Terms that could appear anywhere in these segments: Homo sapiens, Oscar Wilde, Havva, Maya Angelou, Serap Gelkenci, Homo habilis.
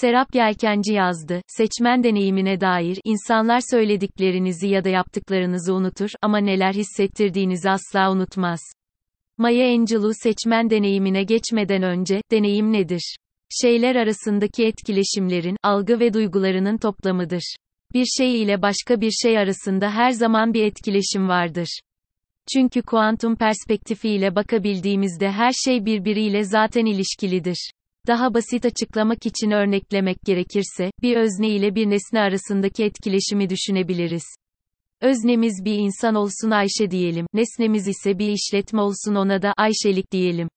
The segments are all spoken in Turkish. Serap Gelkenci yazdı, seçmen deneyimine dair, insanlar söylediklerinizi ya da yaptıklarınızı unutur, ama neler hissettirdiğinizi asla unutmaz. Maya Angelou seçmen deneyimine geçmeden önce, deneyim nedir? Şeyler arasındaki etkileşimlerin, algı ve duygularının toplamıdır. Bir şey ile başka bir şey arasında her zaman bir etkileşim vardır. Çünkü kuantum perspektifiyle bakabildiğimizde her şey birbiriyle zaten ilişkilidir. Daha basit açıklamak için örneklemek gerekirse, bir özne ile bir nesne arasındaki etkileşimi düşünebiliriz. Öznemiz bir insan olsun Ayşe diyelim, nesnemiz ise bir işletme olsun ona da Ayşelik diyelim.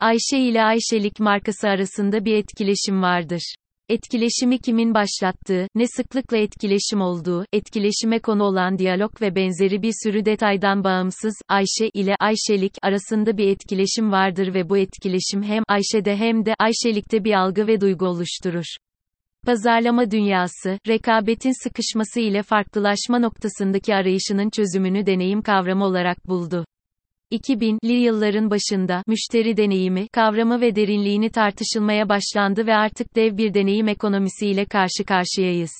Ayşe ile Ayşelik markası arasında bir etkileşim vardır. Etkileşimi kimin başlattığı, ne sıklıkla etkileşim olduğu, etkileşime konu olan diyalog ve benzeri bir sürü detaydan bağımsız, Ayşe ile Ayşelik arasında bir etkileşim vardır ve bu etkileşim hem Ayşe'de hem de Ayşelik'te bir algı ve duygu oluşturur. Pazarlama dünyası, rekabetin sıkışması ile farklılaşma noktasındaki arayışının çözümünü deneyim kavramı olarak buldu. 2000'li yılların başında, müşteri deneyimi, kavramı ve derinliğini tartışılmaya başlandı ve artık dev bir deneyim ekonomisiyle karşı karşıyayız.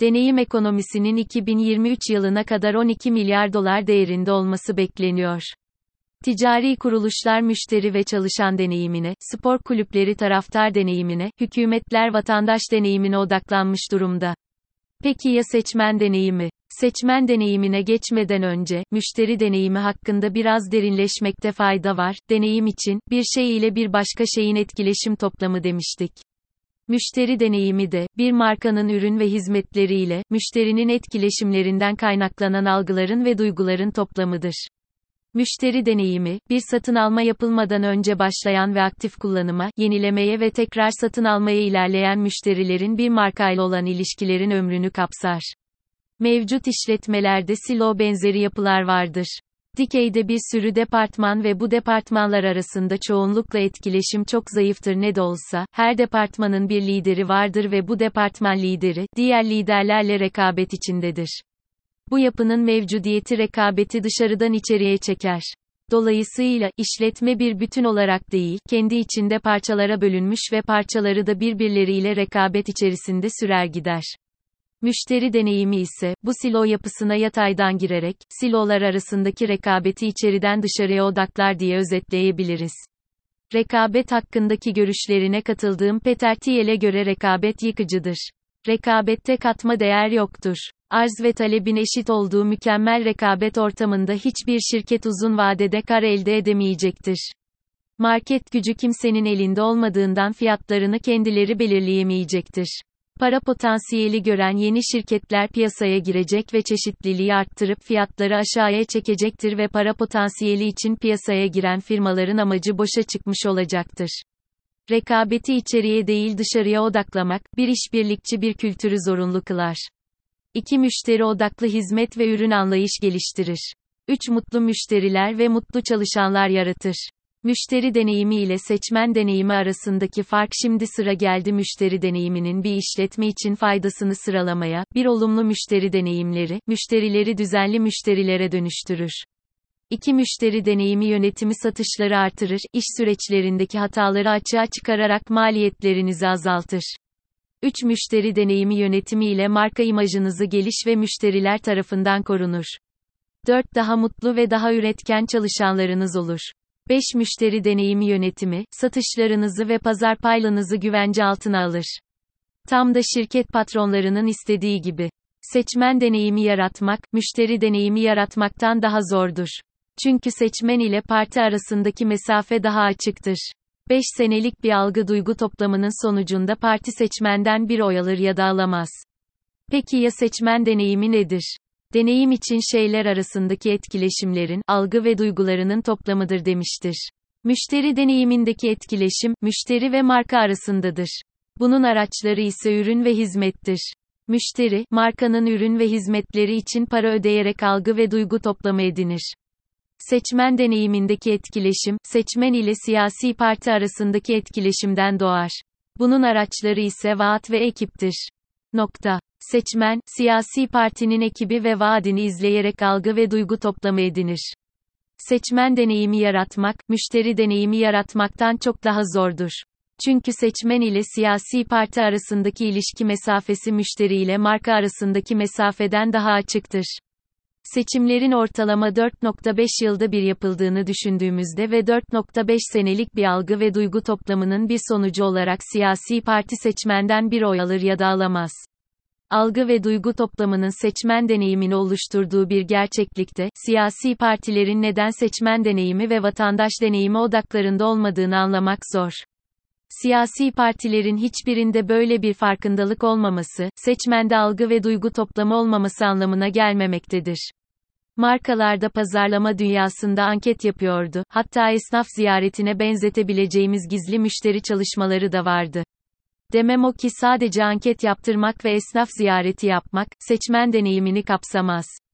Deneyim ekonomisinin 2023 yılına kadar 12 milyar dolar değerinde olması bekleniyor. Ticari kuruluşlar müşteri ve çalışan deneyimine, spor kulüpleri taraftar deneyimine, hükümetler vatandaş deneyimine odaklanmış durumda. Peki ya seçmen deneyimi? Seçmen deneyimine geçmeden önce, müşteri deneyimi hakkında biraz derinleşmekte fayda var. Deneyim için, bir şey ile bir başka şeyin etkileşim toplamı demiştik. Müşteri deneyimi de, bir markanın ürün ve hizmetleriyle, müşterinin etkileşimlerinden kaynaklanan algıların ve duyguların toplamıdır. Müşteri deneyimi, bir satın alma yapılmadan önce başlayan ve aktif kullanıma, yenilemeye ve tekrar satın almaya ilerleyen müşterilerin bir markayla olan ilişkilerin ömrünü kapsar. Mevcut işletmelerde silo benzeri yapılar vardır. Dikeyde bir sürü departman ve bu departmanlar arasında çoğunlukla etkileşim çok zayıftır ne de olsa, her departmanın bir lideri vardır ve bu departman lideri, diğer liderlerle rekabet içindedir. Bu yapının mevcudiyeti rekabeti dışarıdan içeriye çeker. Dolayısıyla, işletme bir bütün olarak değil, kendi içinde parçalara bölünmüş ve parçaları da birbirleriyle rekabet içerisinde sürer gider. Müşteri deneyimi ise, bu silo yapısına yataydan girerek, silolar arasındaki rekabeti içeriden dışarıya odaklar diye özetleyebiliriz. Rekabet hakkındaki görüşlerine katıldığım Peter Thiel'e göre rekabet yıkıcıdır. Rekabette katma değer yoktur. Arz ve talebin eşit olduğu mükemmel rekabet ortamında hiçbir şirket uzun vadede kar elde edemeyecektir. Market gücü kimsenin elinde olmadığından fiyatlarını kendileri belirleyemeyecektir. Para potansiyeli gören yeni şirketler piyasaya girecek ve çeşitliliği arttırıp fiyatları aşağıya çekecektir ve para potansiyeli için piyasaya giren firmaların amacı boşa çıkmış olacaktır. Rekabeti içeriye değil dışarıya odaklamak, bir işbirlikçi bir kültürü zorunlu kılar. 2. Müşteri odaklı hizmet ve ürün anlayış geliştirir. 3. Mutlu müşteriler ve mutlu çalışanlar yaratır. Müşteri deneyimi ile seçmen deneyimi arasındaki fark şimdi sıra geldi müşteri deneyiminin bir işletme için faydasını sıralamaya. 1. Olumlu müşteri deneyimleri, müşterileri düzenli müşterilere dönüştürür. 2. Müşteri deneyimi yönetimi satışları artırır, iş süreçlerindeki hataları açığa çıkararak maliyetlerinizi azaltır. 3. Müşteri deneyimi yönetimi ile marka imajınızı geliş ve müşteriler tarafından korunur. 4. Daha mutlu ve daha üretken çalışanlarınız olur. 5. Müşteri deneyimi yönetimi, satışlarınızı ve pazar payınızı güvence altına alır. Tam da şirket patronlarının istediği gibi. Seçmen deneyimi yaratmak, müşteri deneyimi yaratmaktan daha zordur. Çünkü seçmen ile parti arasındaki mesafe daha açıktır. 5 senelik bir algı-duygu toplamının sonucunda parti seçmenden bir oy alır ya da alamaz. Peki ya seçmen deneyimi nedir? Deneyim için şeyler arasındaki etkileşimlerin, algı ve duygularının toplamıdır demiştir. Müşteri deneyimindeki etkileşim, müşteri ve marka arasındadır. Bunun araçları ise ürün ve hizmettir. Müşteri, markanın ürün ve hizmetleri için para ödeyerek algı ve duygu toplamı edinir. Seçmen deneyimindeki etkileşim, seçmen ile siyasi parti arasındaki etkileşimden doğar. Bunun araçları ise vaat ve ekiptir. Seçmen, siyasi partinin ekibi ve vaadini izleyerek algı ve duygu toplamı edinir. Seçmen deneyimi yaratmak, müşteri deneyimi yaratmaktan çok daha zordur. Çünkü seçmen ile siyasi parti arasındaki ilişki mesafesi müşteri ile marka arasındaki mesafeden daha açıktır. Seçimlerin ortalama 4.5 yılda bir yapıldığını düşündüğümüzde ve 4.5 senelik bir algı ve duygu toplamının bir sonucu olarak siyasi parti seçmenden bir oy alır ya da alamaz. Algı ve duygu toplamının seçmen deneyimini oluşturduğu bir gerçeklikte, siyasi partilerin neden seçmen deneyimi ve vatandaş deneyimi odaklarında olmadığını anlamak zor. Siyasi partilerin hiçbirinde böyle bir farkındalık olmaması, seçmende algı ve duygu toplamı olmaması anlamına gelmemektedir. Markalarda pazarlama dünyasında anket yapıyordu, hatta esnaf ziyaretine benzetebileceğimiz gizli müşteri çalışmaları da vardı. Demem o ki sadece anket yaptırmak ve esnaf ziyareti yapmak, seçmen deneyimini kapsamaz.